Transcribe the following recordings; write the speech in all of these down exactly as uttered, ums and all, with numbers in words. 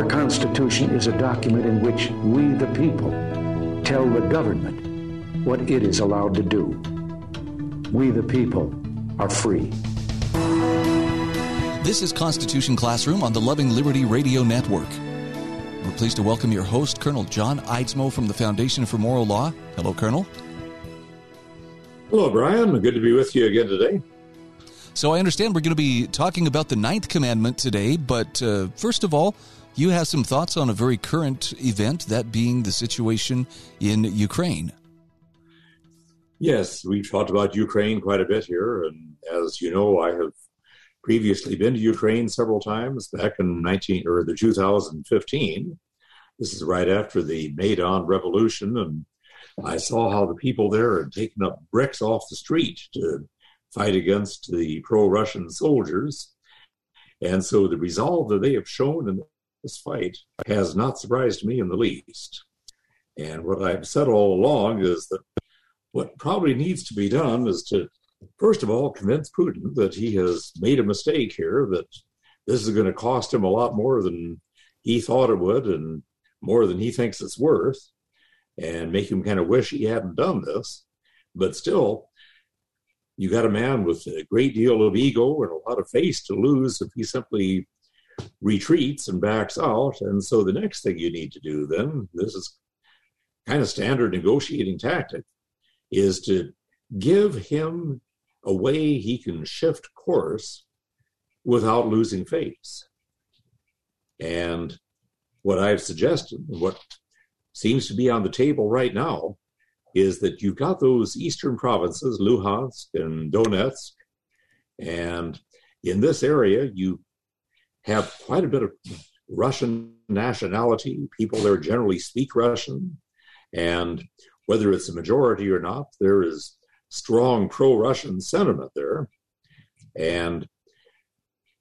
Our Constitution is a document in which we, the people, tell the government what it is allowed to do. We, the people, are free. This is Constitution Classroom on the Loving Liberty Radio Network. We're pleased to welcome your host, Colonel John Eidsmoe from the Foundation for Moral Law. Hello, Colonel. Hello, Brian. Good to be with you again today. So I understand we're going to be talking about the Ninth Commandment today, but uh, first of all, you have some thoughts on a very current event, that being the situation in Ukraine. Yes, we've talked about Ukraine quite a bit here, and as you know, I have previously been to Ukraine several times back in nineteen or the twenty fifteen. This is right after the Maidan Revolution, and I saw how the people there had taken up bricks off the street to fight against the pro-Russian soldiers. And so the resolve that they have shown in this fight has not surprised me in the least. And what I've said all along is that what probably needs to be done is to, first of all, convince Putin that he has made a mistake here, that this is going to cost him a lot more than he thought it would and more than he thinks it's worth, and make him kind of wish he hadn't done this. But still, you got a man with a great deal of ego and a lot of face to lose if he simply retreats and backs out. And so the next thing you need to do then, this is kind of standard negotiating tactic, is to give him a way he can shift course without losing face. And what I've suggested, what seems to be on the table right now, is that you've got those eastern provinces, Luhansk and Donetsk, and in this area you have quite a bit of Russian nationality. People there generally speak Russian, and whether it's a majority or not, there is strong pro-Russian sentiment there, and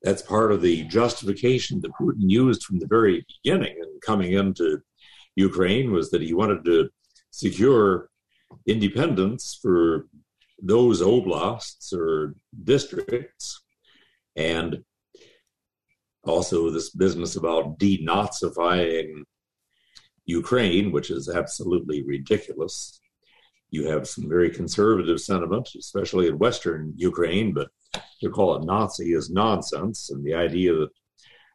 that's part of the justification that Putin used from the very beginning in coming into Ukraine, was that he wanted to secure independence for those oblasts or districts, and also this business about denazifying Ukraine, which is absolutely ridiculous. You have some very conservative sentiment, especially in Western Ukraine, but to call it Nazi is nonsense, and the idea that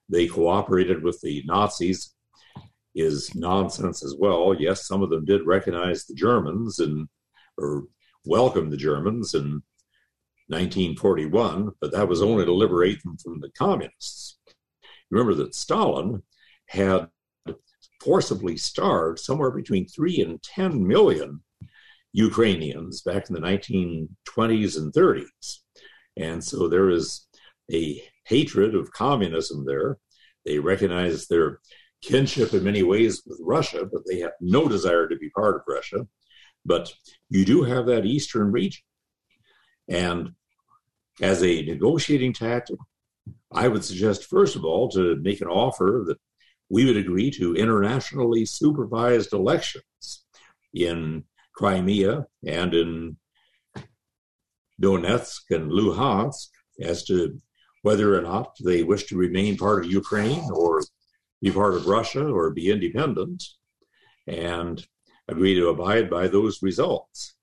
they cooperated with the Nazis is nonsense as well. Yes, some of them did recognize the Germans and or welcome the Germans in nineteen forty-one, but that was only to liberate them from the communists. Remember that Stalin had forcibly starved somewhere between three and ten million Ukrainians back in the nineteen twenties and thirties. And so there is a hatred of communism there. They recognize their kinship in many ways with Russia, but they have no desire to be part of Russia. But you do have that eastern region. And as a negotiating tactic, I would suggest, first of all, to make an offer that we would agree to internationally supervised elections in Crimea and in Donetsk and Luhansk as to whether or not they wish to remain part of Ukraine or be part of Russia or be independent, and agree to abide by those results.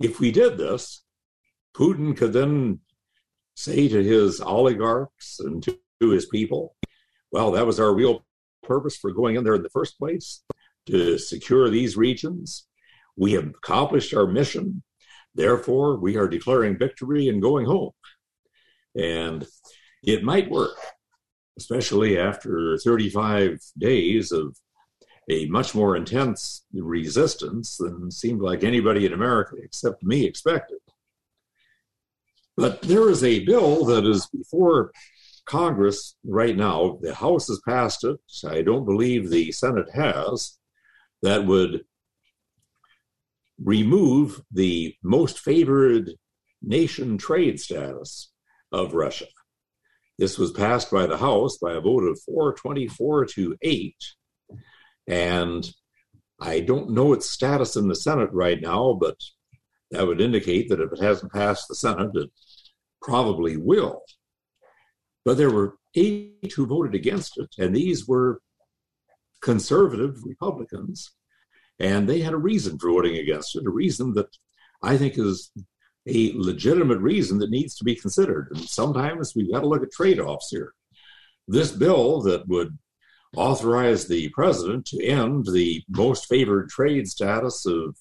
If we did this, Putin could then say to his oligarchs and to, to his people, well, that was our real purpose for going in there in the first place, to secure these regions. We have accomplished our mission. Therefore, we are declaring victory and going home. And it might work, especially after thirty-five days of a much more intense resistance than seemed like anybody in America except me expected. But there is a bill that is before Congress right now. The House has passed it. I don't believe the Senate has. That would remove the most favored nation trade status of Russia. This was passed by the House by a vote of four twenty-four to eight. And I don't know its status in the Senate right now, but that would indicate that if it hasn't passed the Senate, it probably will. But there were eight who voted against it, and these were conservative Republicans, and they had a reason for voting against it, a reason that I think is a legitimate reason that needs to be considered. And sometimes we've got to look at trade-offs here. This bill that would authorize the president to end the most favored trade status of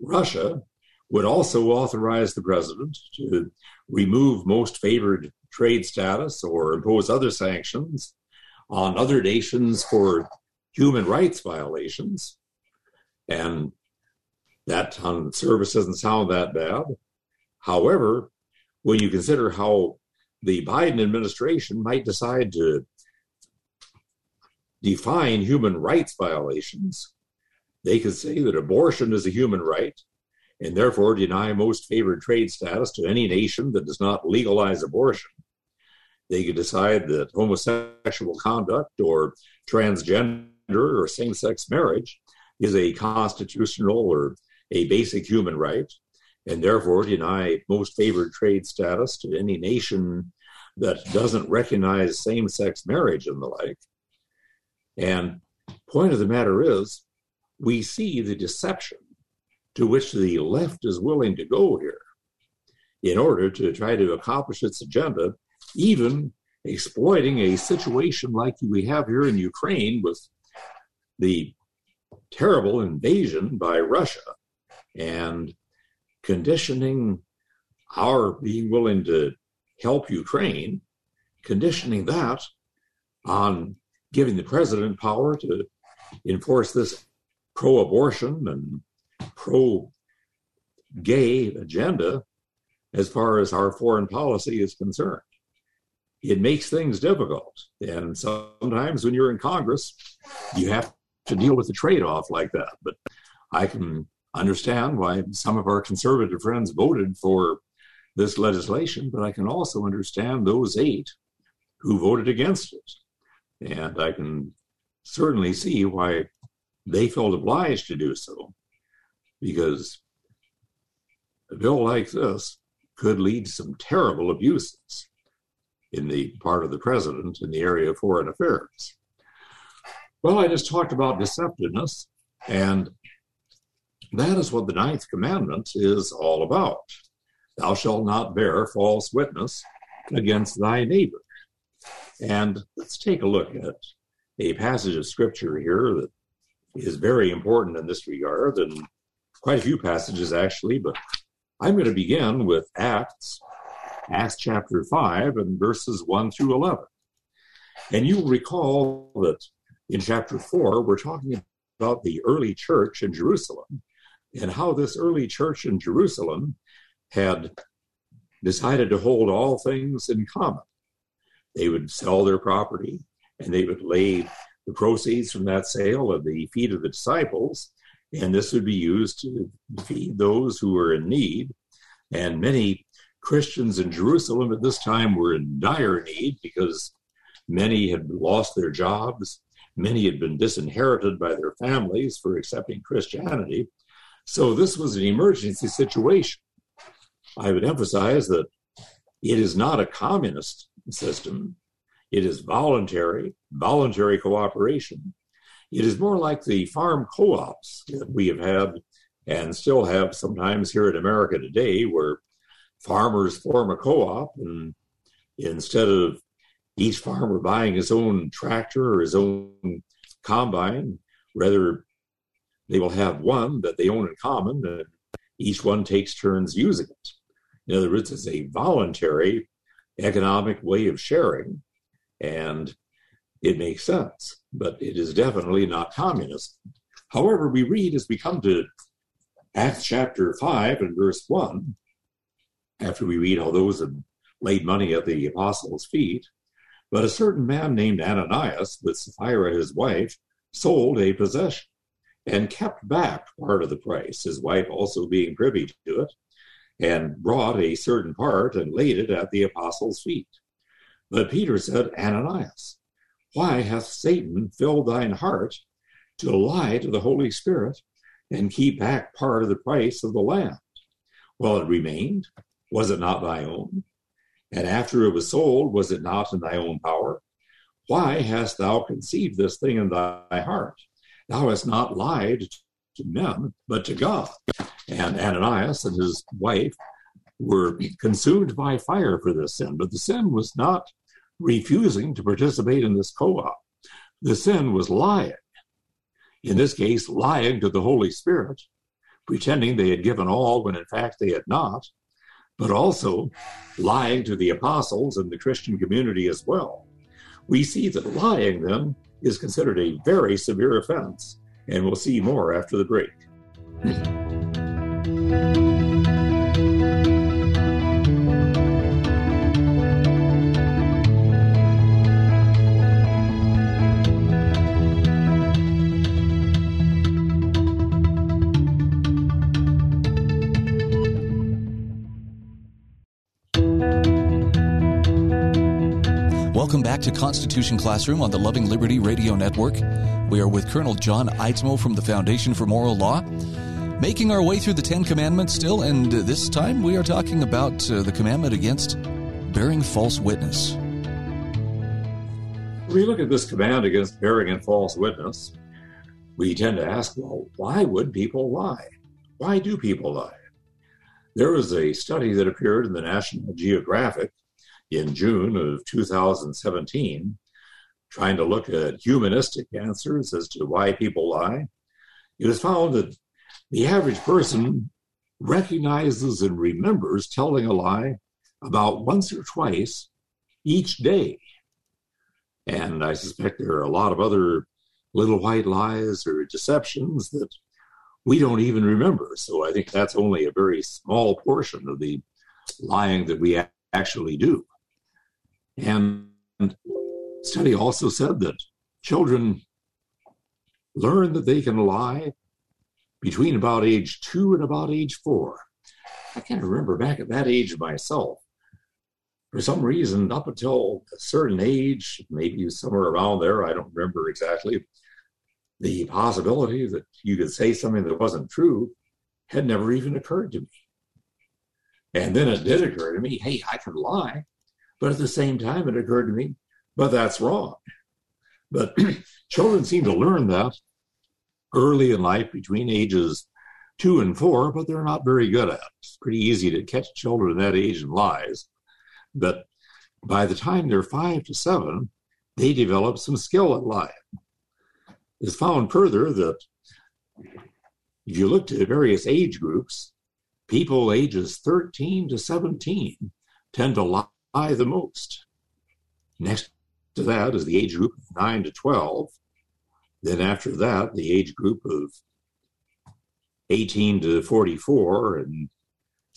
Russia would also authorize the president to remove most favored trade status or impose other sanctions on other nations for human rights violations. And that on service doesn't sound that bad. However, when you consider how the Biden administration might decide to define human rights violations, they could say that abortion is a human right and therefore deny most favored trade status to any nation that does not legalize abortion. They could decide that homosexual conduct or transgender or same-sex marriage is a constitutional or a basic human right, and therefore deny most favored trade status to any nation that doesn't recognize same-sex marriage and the like. And point of the matter is, we see the deception to which the left is willing to go here in order to try to accomplish its agenda, even exploiting a situation like we have here in Ukraine with the terrible invasion by Russia and conditioning our being willing to help Ukraine, conditioning that on giving the president power to enforce this pro-abortion and pro-gay agenda as far as our foreign policy is concerned. It makes things difficult. And sometimes when you're in Congress, you have to deal with a trade-off like that. But I can understand why some of our conservative friends voted for this legislation, but I can also understand those eight who voted against it. And I can certainly see why they felt obliged to do so, because a bill like this could lead to some terrible abuses in the part of the president in the area of foreign affairs. Well, I just talked about deceptiveness, and that is what the ninth commandment is all about. Thou shalt not bear false witness against thy neighbor. And let's take a look at a passage of scripture here that is very important in this regard, and quite a few passages actually, but I'm going to begin with Acts, Acts chapter five and verses one through eleven. And you'll recall that in chapter four, we're talking about the early church in Jerusalem and how this early church in Jerusalem had decided to hold all things in common. They would sell their property and they would lay the proceeds from that sale at the feet of the disciples, and this would be used to feed those who were in need. And many Christians in Jerusalem at this time were in dire need because many had lost their jobs. Many had been disinherited by their families for accepting Christianity. So this was an emergency situation. I would emphasize that it is not a communist system. It is voluntary, voluntary cooperation. It is more like the farm co-ops that we have had and still have sometimes here in America today, where farmers form a co-op, and instead of each farmer buying his own tractor or his own combine, rather they will have one that they own in common, and each one takes turns using it. In other words, it's a voluntary economic way of sharing, and it makes sense, but it is definitely not communist. However, we read as we come to Acts chapter five and verse one, after we read how those had laid money at the apostles' feet, but a certain man named Ananias, with Sapphira his wife, sold a possession and kept back part of the price, his wife also being privy to it, and brought a certain part and laid it at the apostles' feet. But Peter said, Ananias, why hath Satan filled thine heart to lie to the Holy Spirit and keep back part of the price of the land? Well, it remained. Was it not thy own? And after it was sold, was it not in thy own power? Why hast thou conceived this thing in thy heart? Thou hast not lied to men, but to God. And Ananias and his wife were consumed by fire for this sin. But the sin was not refusing to participate in this co-op. The sin was lying. In this case, lying to the Holy Spirit, pretending they had given all when in fact they had not, but also lying to the apostles and the Christian community as well. We see that lying, then, is considered a very severe offense, and we'll see more after the break. Welcome back to Constitution Classroom on the Loving Liberty Radio Network. We are with Colonel John Eidsmoe from the Foundation for Moral Law, making our way through the Ten Commandments still, and this time we are talking about uh, the commandment against bearing false witness. When we look at this command against bearing and false witness, we tend to ask, well, why would people lie? Why do people lie? There was a study that appeared in the National Geographic in June of two thousand seventeen, trying to look at humanistic answers as to why people lie. It was found that the average person recognizes and remembers telling a lie about once or twice each day. And I suspect there are a lot of other little white lies or deceptions that we don't even remember. So I think that's only a very small portion of the lying that we actually do. And the study also said that children learn that they can lie between about age two and about age four. I can't remember back at that age myself. For some reason, up until a certain age, maybe somewhere around there, I don't remember exactly, the possibility that you could say something that wasn't true had never even occurred to me. And then it did occur to me, hey, I can lie. But at the same time, it occurred to me, but that's wrong. But children seem to learn that early in life between ages two and four, but they're not very good at it. It's pretty easy to catch children that age in lies. But by the time they're five to seven, they develop some skill at lying. It's found further that if you look to various age groups, people ages thirteen to seventeen tend to lie the most. Next to that is the age group of nine to twelve. Then after that, the age group of eighteen to forty-four. And it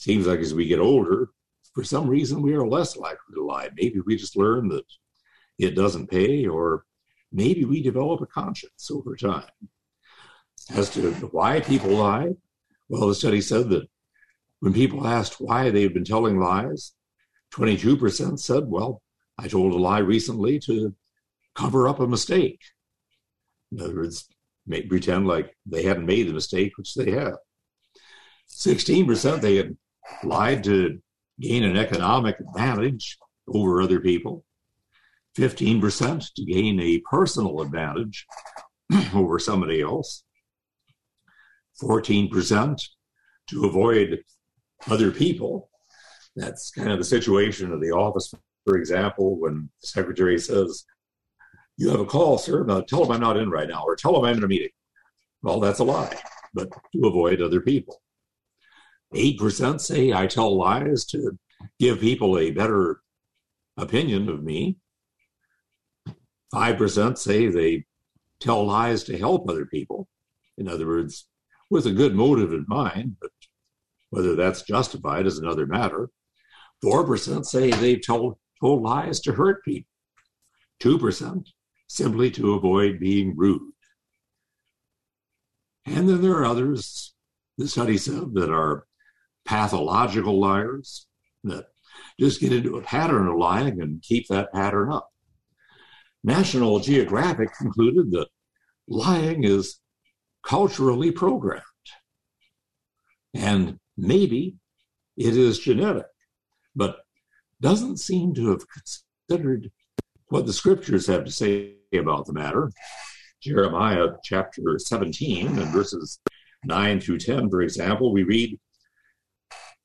seems like as we get older, for some reason, we are less likely to lie. Maybe we just learn that it doesn't pay, or maybe we develop a conscience over time. As to why people lie, well, the study said that when people asked why they've been telling lies, twenty-two percent said, well, I told a lie recently to cover up a mistake. In other words, make, pretend like they hadn't made the mistake, which they have. sixteen percent, they had lied to gain an economic advantage over other people. fifteen percent to gain a personal advantage over somebody else. fourteen percent to avoid other people. That's kind of the situation of the office, for example, when the secretary says, you have a call, sir, but tell him I'm not in right now, or tell him I'm in a meeting. Well, that's a lie, but to avoid other people. eight percent say I tell lies to give people a better opinion of me. five percent say they tell lies to help other people. In other words, with a good motive in mind, but whether that's justified is another matter. four percent say they've told, told lies to hurt people. two percent simply to avoid being rude. And then there are others, the study said, that are pathological liars that just get into a pattern of lying and keep that pattern up. National Geographic concluded that lying is culturally programmed. And maybe it is genetic. But doesn't seem to have considered what the scriptures have to say about the matter. Jeremiah chapter seventeen and verses nine through ten, for example, we read,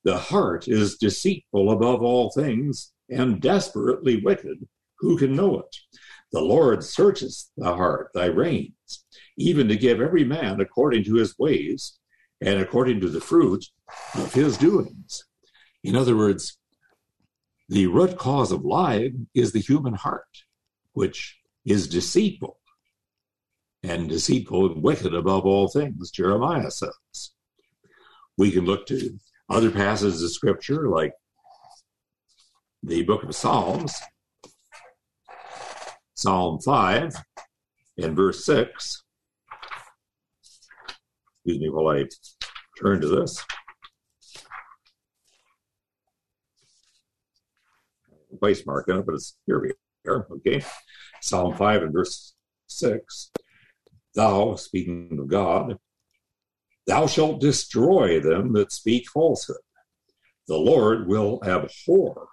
"The heart is deceitful above all things and desperately wicked. Who can know it? The Lord searcheth the heart, thy reins, even to give every man according to his ways and according to the fruit of his doings." In other words, the root cause of lying is the human heart, which is deceitful, and deceitful and wicked above all things, Jeremiah says. We can look to other passages of Scripture, like the book of Psalms, Psalm five and verse six. Excuse me while I turn to this. Place mark on it, but it's here we are. Okay. Psalm five and verse six. "Thou," speaking of God, "thou shalt destroy them that speak falsehood. The Lord will abhor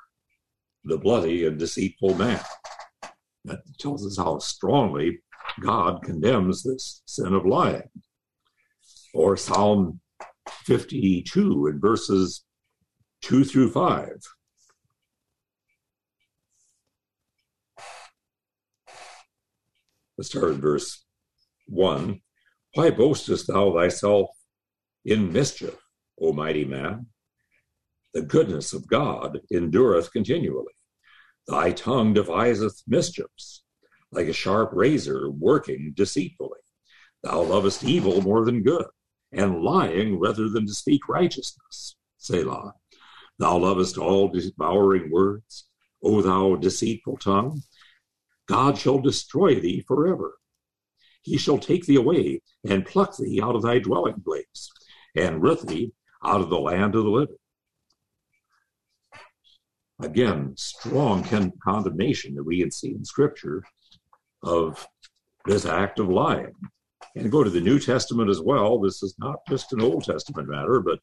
the bloody and deceitful man." That tells us how strongly God condemns this sin of lying. Or Psalm fifty-two in verses two through five. Let's start at verse one. "Why boastest thou thyself in mischief, O mighty man? The goodness of God endureth continually. Thy tongue deviseth mischiefs, like a sharp razor working deceitfully. Thou lovest evil more than good, and lying rather than to speak righteousness. Selah. Thou lovest all devouring words, O thou deceitful tongue. God shall destroy thee forever. He shall take thee away and pluck thee out of thy dwelling place, and root thee out of the land of the living." Again, strong condemnation that we can see in Scripture of this act of lying. And go to the New Testament as well. This is not just an Old Testament matter, but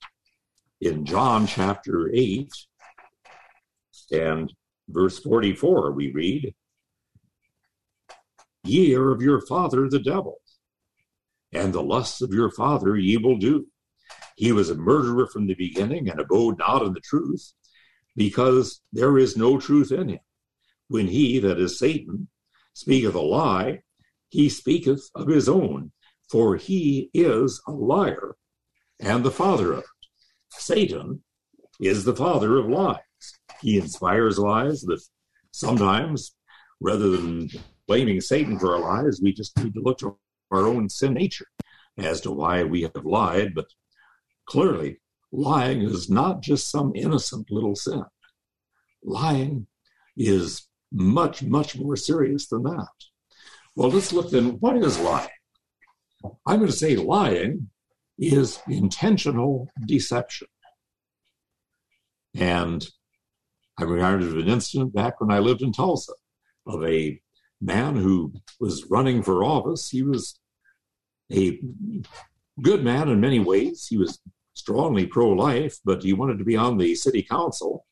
in John chapter eight and verse forty-four, we read, "Ye are of your father the devil, and the lusts of your father ye will do. He was a murderer from the beginning, and abode not in the truth, because there is no truth in him. When he," that is Satan, "speaketh a lie, he speaketh of his own, for he is a liar, and the father of it." Satan is the father of lies. He inspires lies that sometimes, rather than blaming Satan for our lies, we just need to look to our own sin nature as to why we have lied. But clearly, lying is not just some innocent little sin. Lying is much, much more serious than that. Well, let's look then, what is lying? I'm going to say lying is intentional deception. And I'm reminded of an incident back when I lived in Tulsa of a man who was running for office. He was a good man in many ways. He was strongly pro-life, but he wanted to be on the city council.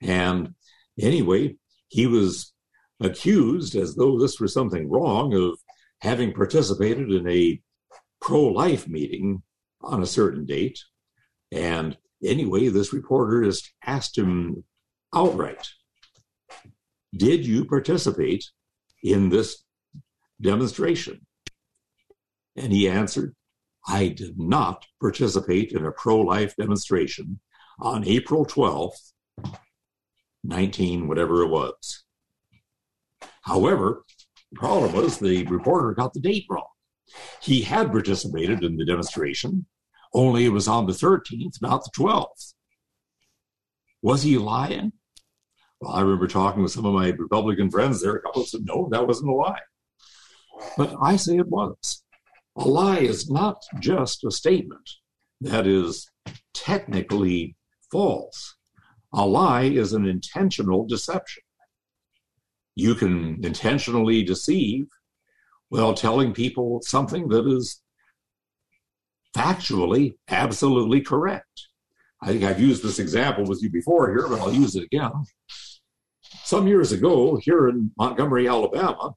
And anyway, he was accused, as though this were something wrong, of having participated in a pro-life meeting on a certain date. And anyway, this reporter just asked him outright, "Did you participate in this demonstration?" And he answered, "I did not participate in a pro-life demonstration on April twelfth, nineteen, whatever it was." However, the problem was the reporter got the date wrong. He had participated in the demonstration, only it was on the thirteenth, not the twelfth. Was he lying? Well, I remember talking with some of my Republican friends there. A couple said, "No, that wasn't a lie." But I say it was. A lie is not just a statement that is technically false. A lie is an intentional deception. You can intentionally deceive while telling people something that is factually absolutely correct. I think I've used this example with you before here, but I'll use it again. some years ago here in Montgomery, Alabama.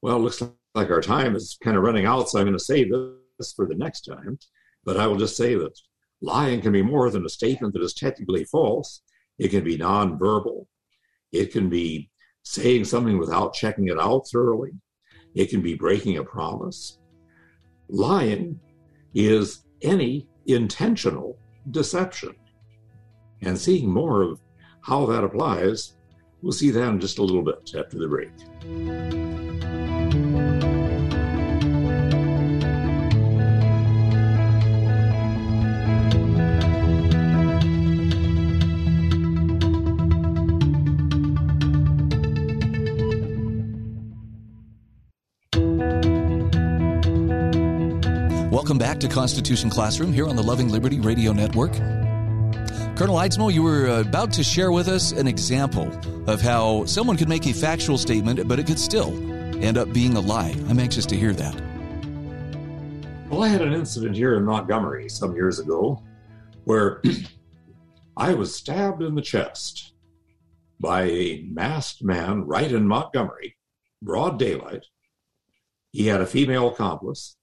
Well, it looks like our time is kind of running out, so I'm going to save this for the next time. But I will just say that lying can be more than a statement that is technically false. It can be nonverbal. It can be saying something without checking it out thoroughly. It can be breaking a promise. Lying is any intentional deception. And seeing more of how that applies, we'll see that in just a little bit after the break. Welcome back to Constitution Classroom here on the Loving Liberty Radio Network. Colonel Eidsmoe, you were about to share with us an example of how someone could make a factual statement, but it could still end up being a lie. I'm anxious to hear that. Well, I had an incident here in Montgomery some years ago where I was stabbed in the chest by a masked man right in Montgomery, broad daylight. He had a female accomplice,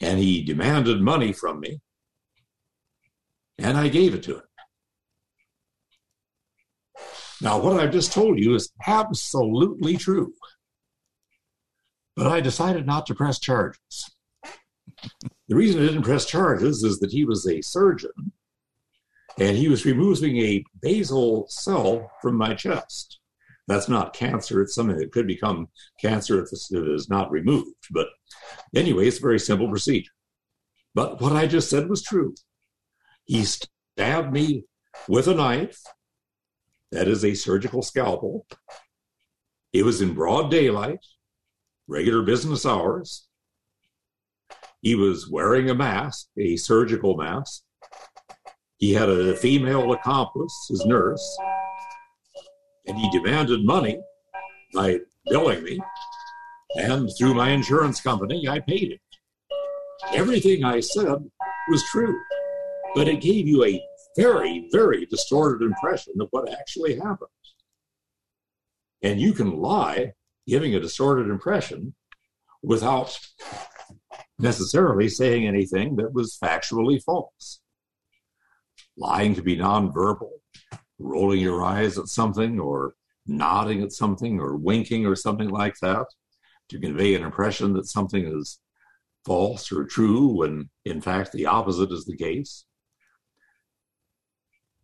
and he demanded money from me, and I gave it to him. Now, what I've just told you is absolutely true, but I decided not to press charges. The reason I didn't press charges is that he was a surgeon, and he was removing a basal cell from my chest. That's not cancer. It's something that could become cancer if it is not removed. But anyway, it's a very simple procedure. But what I just said was true. He stabbed me with a knife. That is a surgical scalpel. It was in broad daylight, regular business hours. He was wearing a mask, a surgical mask. He had a female accomplice, his nurse. And he demanded money by billing me, and through my insurance company, I paid it. Everything I said was true, but it gave you a very, very distorted impression of what actually happened. And you can lie giving a distorted impression without necessarily saying anything that was factually false. Lying can be nonverbal. Rolling your eyes at something or nodding at something or winking or something like that to convey an impression that something is false or true when, in fact, the opposite is the case.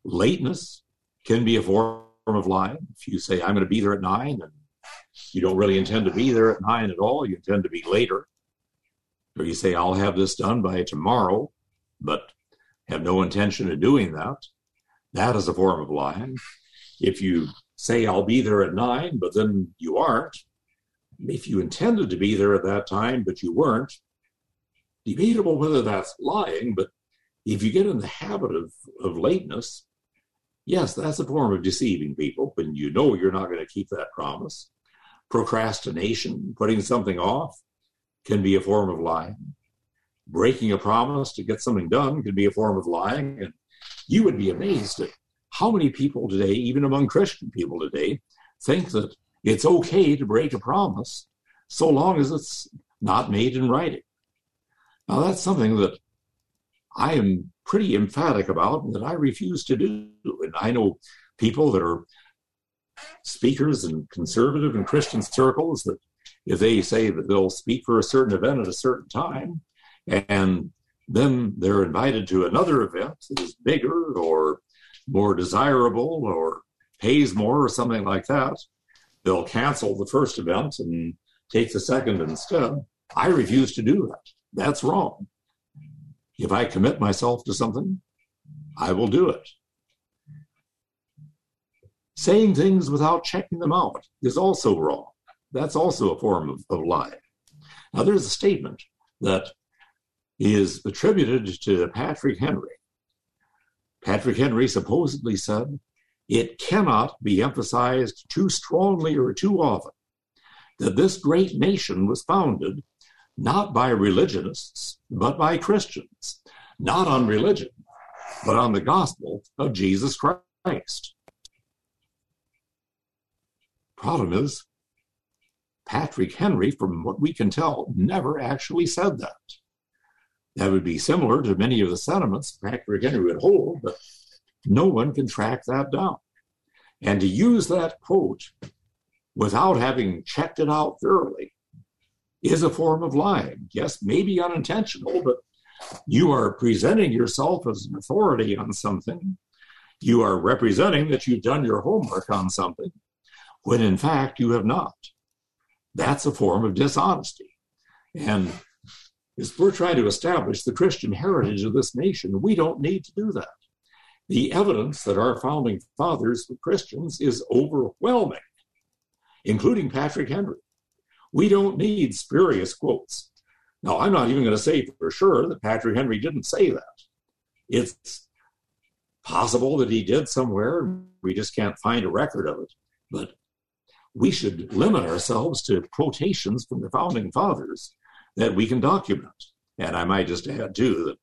Lateness can be a form of lying. If you say, I'm going to be there at nine, and you don't really intend to be there at nine at all, you intend to be later. Or you say, I'll have this done by tomorrow, but have no intention of doing that. That is a form of lying. If you say, I'll be there at nine, but then you aren't. If you intended to be there at that time, but you weren't, debatable whether that's lying, but if you get in the habit of, of lateness, yes, that's a form of deceiving people when you know you're not going to keep that promise. Procrastination, putting something off, can be a form of lying. Breaking a promise to get something done can be a form of lying, and you would be amazed at how many people today, even among Christian people today, think that it's okay to break a promise so long as it's not made in writing. Now, that's something that I am pretty emphatic about and that I refuse to do. And I know people that are speakers in conservative and Christian circles that if they say that they'll speak for a certain event at a certain time and then they're invited to another event that is bigger or more desirable or pays more or something like that, they'll cancel the first event and take the second instead. I refuse to do that. That's wrong. If I commit myself to something, I will do it. Saying things without checking them out is also wrong. That's also a form of, of lying. Now, there's a statement that is attributed to Patrick Henry. Patrick Henry supposedly said, it cannot be emphasized too strongly or too often that this great nation was founded not by religionists, but by Christians, not on religion, but on the gospel of Jesus Christ. problem is, Patrick Henry, from what we can tell, never actually said that. That would be similar to many of the sentiments Patrick Henry would hold, but no one can track that down. And to use that quote without having checked it out thoroughly is a form of lying. Yes, maybe unintentional, but you are presenting yourself as an authority on something. You are representing that you've done your homework on something, when in fact you have not. That's a form of dishonesty. And if we're trying to establish the Christian heritage of this nation, we don't need to do that. The evidence that our founding fathers were Christians is overwhelming, including Patrick Henry. We don't need spurious quotes. Now, I'm not even going to say for sure that Patrick Henry didn't say that. It's possible that he did somewhere. We just can't find a record of it. But we should limit ourselves to quotations from the founding fathers that we can document. And I might just add, too, that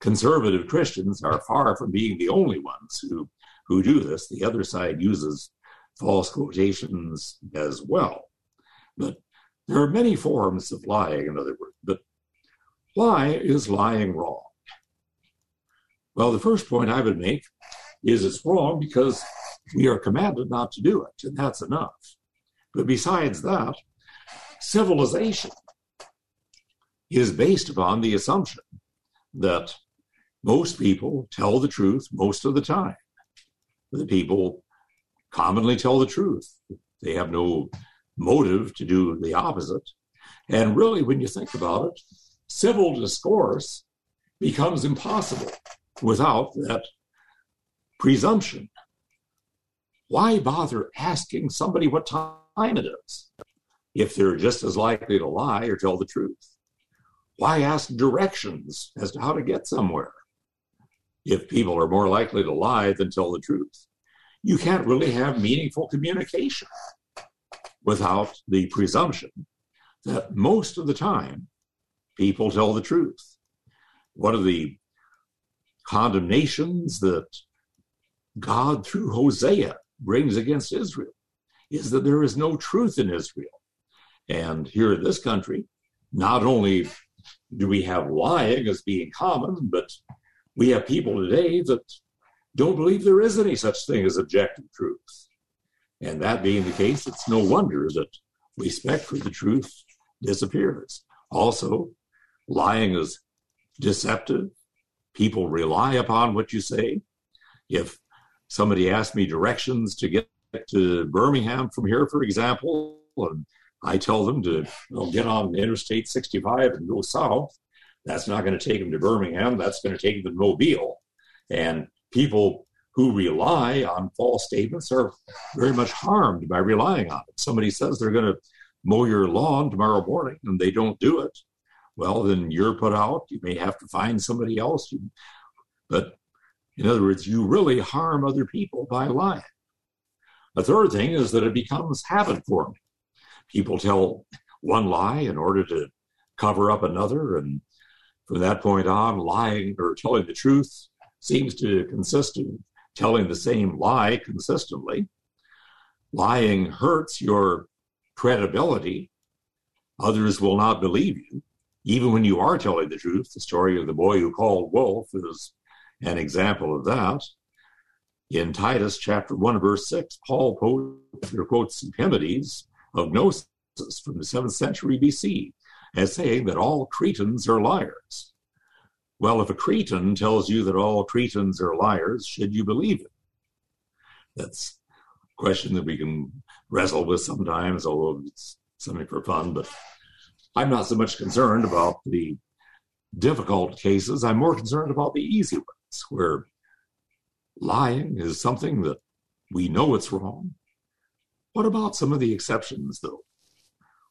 conservative Christians are far from being the only ones who, who do this. The other side uses false quotations as well. But there are many forms of lying, in other words. But why is lying wrong? Well, the first point I would make is it's wrong because we are commanded not to do it, and that's enough. But besides that, civilization is based upon the assumption that most people tell the truth most of the time. The people commonly tell the truth. They have no motive to do the opposite. And really, when you think about it, civil discourse becomes impossible without that presumption. Why bother asking somebody what time it is if they're just as likely to lie or tell the truth? Why ask directions as to how to get somewhere if people are more likely to lie than tell the truth? You can't really have meaningful communication without the presumption that most of the time people tell the truth. One of the condemnations that God through Hosea brings against Israel is that there is no truth in Israel. And here in this country, not only do we have lying as being common, but we have people today that don't believe there is any such thing as objective truth. And that being the case, it's no wonder that respect for the truth disappears. Also, lying is deceptive. People rely upon what you say. If somebody asked me directions to get to Birmingham from here, for example, and I tell them to well, get on Interstate sixty-five and go south, that's not going to take them to Birmingham. That's going to take them to Mobile. And people who rely on false statements are very much harmed by relying on it. Somebody says they're going to mow your lawn tomorrow morning and they don't do it. Well, then you're put out. You may have to find somebody else. But in other words, you really harm other people by lying. A third thing is that it becomes habit forming. People tell one lie in order to cover up another, and from that point on, lying or telling the truth seems to consist of telling the same lie consistently. Lying hurts your credibility. Others will not believe you. Even when you are telling the truth, the story of the boy who called wolf is an example of that. In Titus chapter one, verse six, Paul quotes Epimenides of Knossos from the seventh century B C as saying that all Cretans are liars. Well, if a Cretan tells you that all Cretans are liars, should you believe it? That's a question that we can wrestle with sometimes, although it's something for fun. But I'm not so much concerned about the difficult cases. I'm more concerned about the easy ones, where lying is something that we know it's wrong. What about some of the exceptions, though?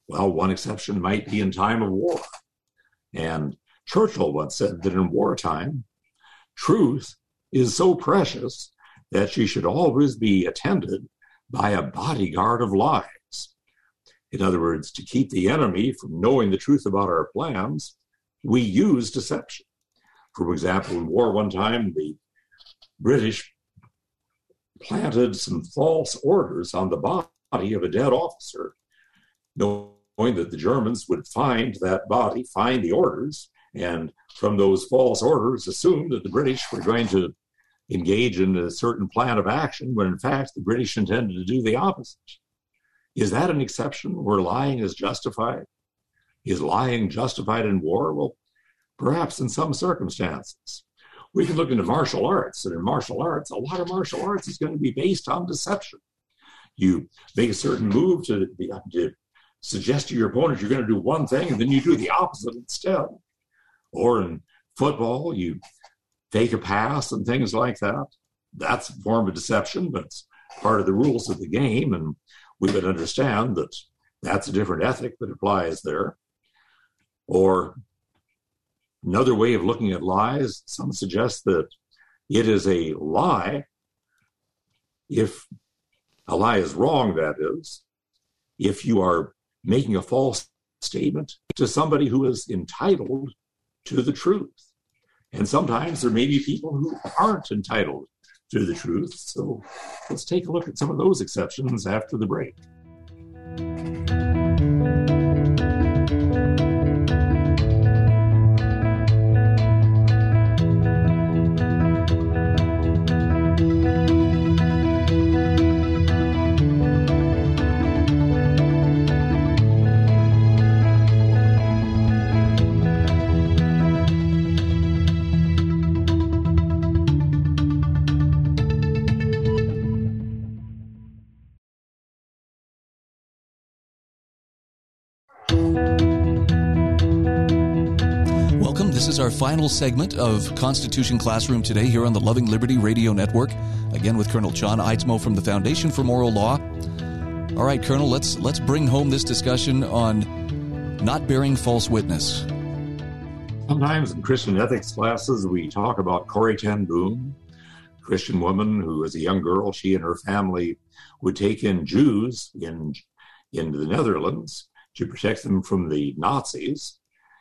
Well, one exception might be in time of war. And Churchill once said that in wartime, truth is so precious that she should always be attended by a bodyguard of lies. In other words, to keep the enemy from knowing the truth about our plans, we use deception. For example, in war one time, the British planted some false orders on the body of a dead officer, knowing that the Germans would find that body, find the orders, and from those false orders assumed that the British were going to engage in a certain plan of action when in fact the British intended to do the opposite. Is that an exception where lying is justified? Is lying justified in war? Well, perhaps in some circumstances. We can look into martial arts, and in martial arts, a lot of martial arts is going to be based on deception. You make a certain move to, to suggest to your opponent you're going to do one thing, and then you do the opposite instead. Or in football, you take a pass and things like that. That's a form of deception, but it's part of the rules of the game, and we would understand that that's a different ethic that applies there. Or another way of looking at lies, some suggest that it is a lie if a lie is wrong, that is, if you are making a false statement to somebody who is entitled to the truth. And sometimes there may be people who aren't entitled to the truth. So let's take a look at some of those exceptions after the break. Our final segment of Constitution Classroom today here on the Loving Liberty Radio Network, again with Colonel John Eidsmoe from the Foundation for Moral Law. All right, Colonel, let's let's bring home this discussion on not bearing false witness. Sometimes in Christian ethics classes, we talk about Corrie ten Boom, a Christian woman who, as a young girl, she and her family would take in Jews in in the Netherlands to protect them from the Nazis.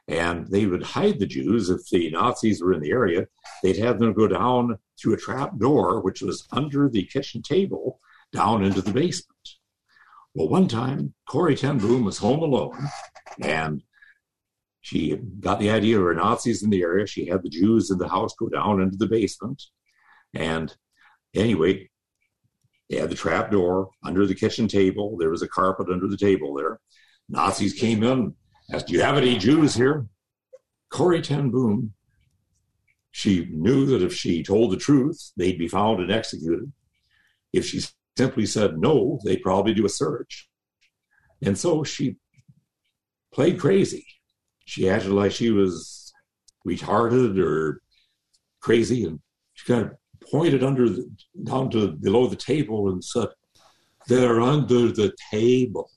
And they would hide the Jews. If the Nazis were in the area, they'd have them go down through a trap door, which was under the kitchen table, down into the basement. Well, one time, Corrie ten Boom was home alone, and she got the idea of the Nazis in the area. She had the Jews in the house go down into the basement. And anyway, they had the trap door under the kitchen table. There was a carpet under the table there. Nazis came in. Asked, do you have any Jews here? Corrie ten Boom, she knew that if she told the truth, they'd be found and executed. If she simply said no, they'd probably do a search. And so she played crazy. She acted like she was retarded or crazy, and she kind of pointed under the, down to below the table and said, they're under the table.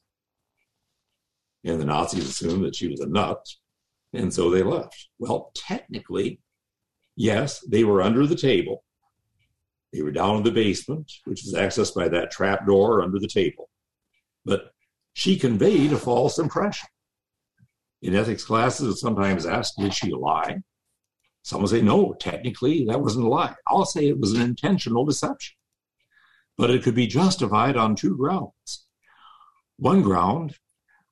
And the Nazis assumed that she was a nut, and so they left. Well, technically, yes, they were under the table. They were down in the basement, which is accessed by that trap door under the table. But she conveyed a false impression. In ethics classes, it's sometimes asked, did she lie? Some will say, no, technically, that wasn't a lie. I'll say it was an intentional deception. But it could be justified on two grounds. One ground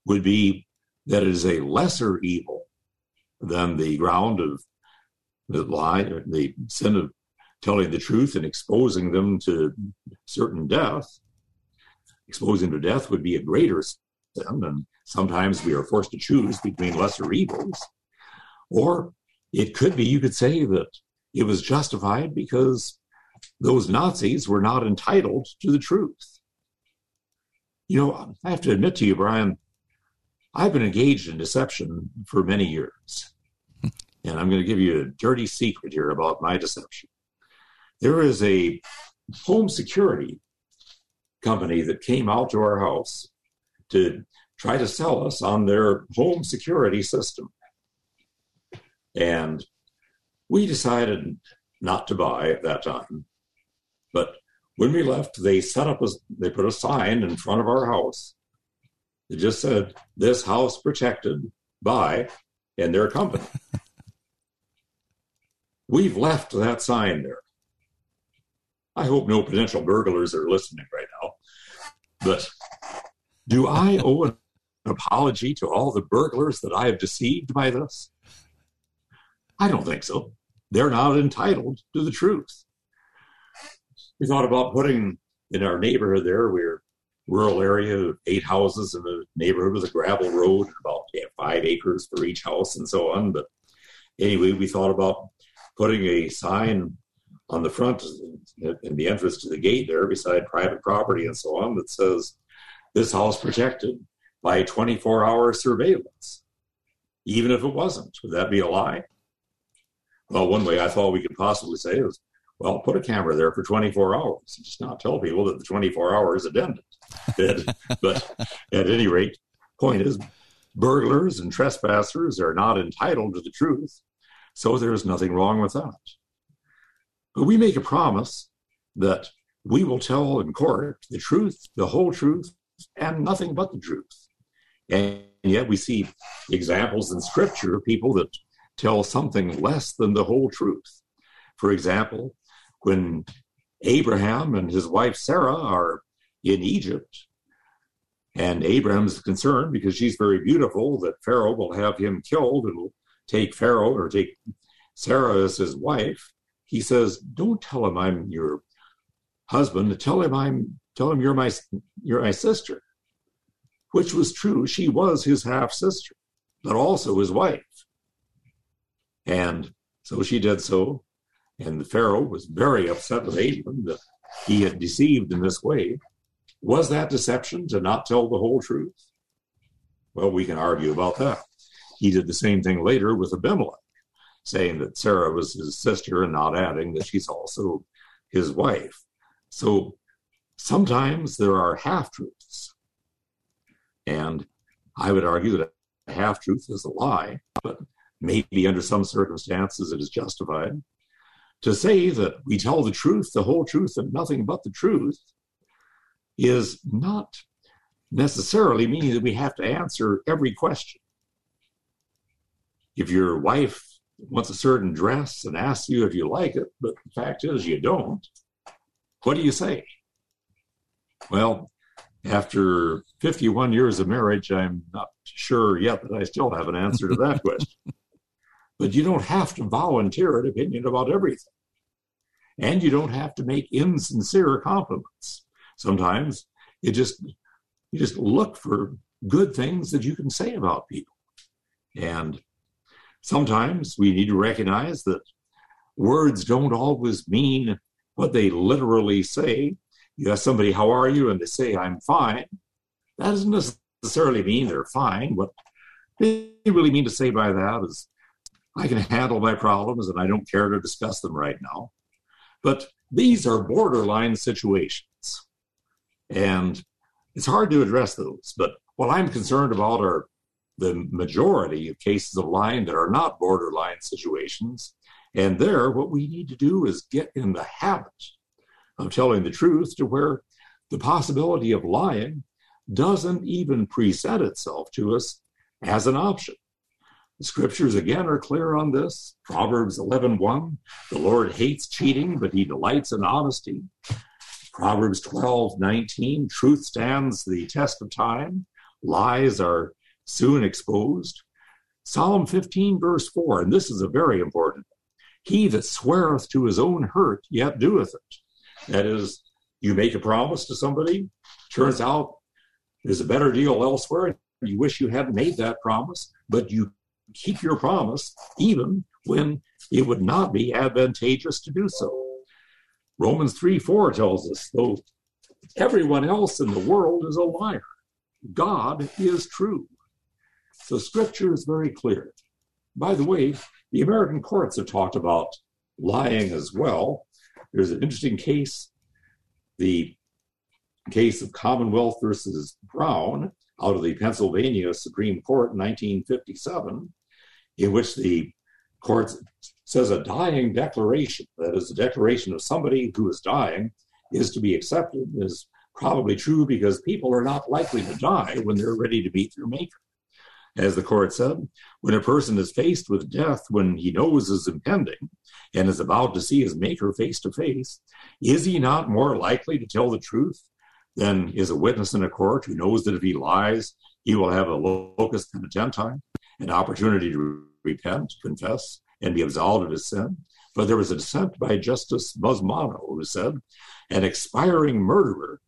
would be that it is a lesser evil than the ground of the lie, the sin of telling the truth and exposing them to certain death. Exposing to death would be a greater sin, and sometimes we are forced to choose between lesser evils. Or it could be, you could say that it was justified because those Nazis were not entitled to the truth. You know, I have to admit to you, Brian, I've been engaged in deception for many years, and I'm going to give you a dirty secret here about my deception. There is a home security company that came out to our house to try to sell us on their home security system, and we decided not to buy at that time. But when we left, they set up a, they put a sign in front of our house. It just said, this house protected by, and their company. We've left that sign there. I hope no potential burglars are listening right now. But Do I owe an apology to all the burglars that I have deceived by this? I don't think so. They're not entitled to the truth. We thought about putting in our neighborhood there, we're rural area, eight houses in the neighborhood with a gravel road, about yeah, five acres for each house and so on. But anyway, we thought about putting a sign on the front in the entrance to the gate there beside private property and so on that says, this house protected by twenty-four hour surveillance, even if it wasn't. Would that be a lie? Well, one way I thought we could possibly say is, well, put a camera there for twenty-four hours and just not tell people that the twenty-four hours addendum. But at any rate, point is, burglars and trespassers are not entitled to the truth, so there is nothing wrong with that. But we make a promise that we will tell in court the truth, the whole truth, and nothing but the truth. And yet we see examples in Scripture of people that tell something less than the whole truth. For example, when Abraham and his wife Sarah are in Egypt, and Abraham's concerned because she's very beautiful that Pharaoh will have him killed and will take Pharaoh or take Sarah as his wife, he says, "Don't tell him I'm your husband. Tell him I'm tell him you're my you're my sister," which was true. She was his half sister, but also his wife. And so she did so. And the Pharaoh was very upset with Abram that he had deceived in this way. Was that deception to not tell the whole truth? Well, we can argue about that. He did the same thing later with Abimelech, saying that Sarah was his sister and not adding that she's also his wife. So sometimes there are half-truths. And I would argue that a half-truth is a lie, but maybe under some circumstances it is justified. To say that we tell the truth, the whole truth, and nothing but the truth is not necessarily meaning that we have to answer every question. If your wife wants a certain dress and asks you if you like it, but the fact is you don't, what do you say? Well, after fifty-one years of marriage, I'm not sure yet that I still have an answer to that question. But you don't have to volunteer an opinion about everything. And you don't have to make insincere compliments. Sometimes you just you just look for good things that you can say about people. And sometimes we need to recognize that words don't always mean what they literally say. You ask somebody, "How are you?" and they say, "I'm fine." That doesn't necessarily mean they're fine. What they really mean to say by that is, I can handle my problems and I don't care to discuss them right now. But these are borderline situations. And it's hard to address those. But what I'm concerned about are the majority of cases of lying that are not borderline situations. And there, what we need to do is get in the habit of telling the truth to where the possibility of lying doesn't even present itself to us as an option. The scriptures, again, are clear on this. Proverbs eleven one, the Lord hates cheating, but he delights in honesty. Proverbs twelve nineteen, truth stands the test of time. Lies are soon exposed. Psalm fifteen, verse four, and this is a very important one. He that sweareth to his own hurt, yet doeth it. That is, you make a promise to somebody, turns out there's a better deal elsewhere, and you wish you hadn't made that promise, but you keep your promise, even when it would not be advantageous to do so. Romans three four tells us, though everyone else in the world is a liar, God is true. So Scripture is very clear. By the way, the American courts have talked about lying as well. There's an interesting case, the case of Commonwealth versus Brown, out of the Pennsylvania Supreme Court in nineteen fifty-seven, in which the court says a dying declaration, that is, a declaration of somebody who is dying, is to be accepted, is probably true because people are not likely to die when they're ready to meet their maker. As the court said, when a person is faced with death when he knows is impending and is about to see his maker face to face, is he not more likely to tell the truth then is a witness in a court who knows that if he lies, he will have a locus tenentii, an opportunity to repent, confess, and be absolved of his sin. But there was a dissent by Justice Musmano who said an expiring murderer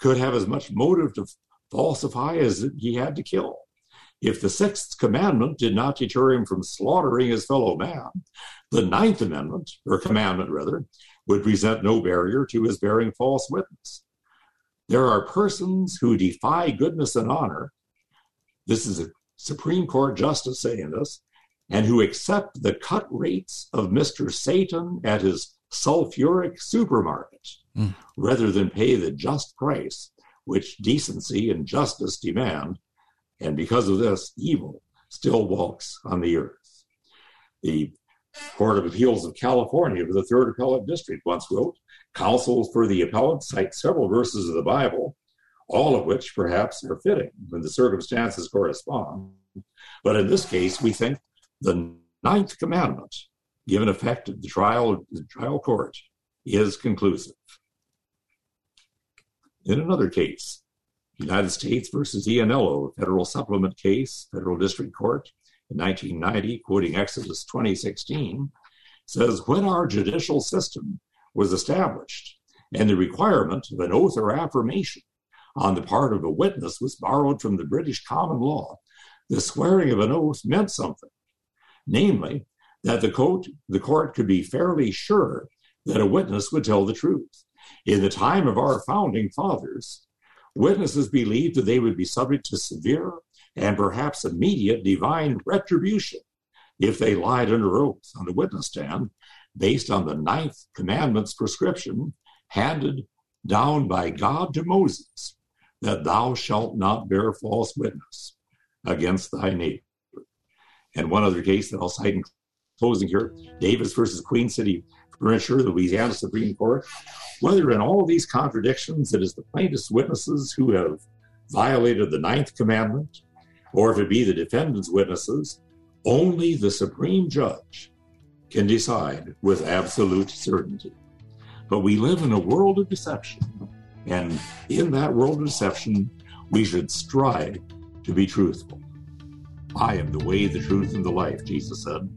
could have as much motive to falsify as he had to kill. If the sixth commandment did not deter him from slaughtering his fellow man, the ninth amendment, or commandment rather, would present no barrier to his bearing false witness. There are persons who defy goodness and honor. This is a Supreme Court justice saying this, and who accept the cut rates of Mister Satan at his sulfuric supermarket mm. rather than pay the just price which decency and justice demand. And because of this, evil still walks on the earth. The Court of Appeals of California for the Third Appellate District once wrote, counsels for the appellant cite several verses of the Bible, all of which perhaps are fitting when the circumstances correspond. But in this case, we think the ninth commandment, given effect at the trial, the trial court, is conclusive. In another case, United States versus Ianello, a federal supplement case, federal district court in nineteen ninety, quoting Exodus twenty sixteen, says, when our judicial system was established and the requirement of an oath or affirmation on the part of a witness was borrowed from the British common law, the swearing of an oath meant something. Namely, that the court, the court could be fairly sure that a witness would tell the truth. In the time of our founding fathers, witnesses believed that they would be subject to severe and perhaps immediate divine retribution if they lied under oath on the witness stand based on the ninth commandment's prescription handed down by God to Moses, that thou shalt not bear false witness against thy neighbor. And one other case that I'll cite in closing here, Davis versus Queen City Furniture, the Louisiana Supreme Court. Whether in all these contradictions it is the plaintiff's witnesses who have violated the ninth commandment, or if it be the defendant's witnesses, only the Supreme Judge can decide with absolute certainty. But we live in a world of deception, and in that world of deception, we should strive to be truthful. I am the way, the truth, and the life, Jesus said.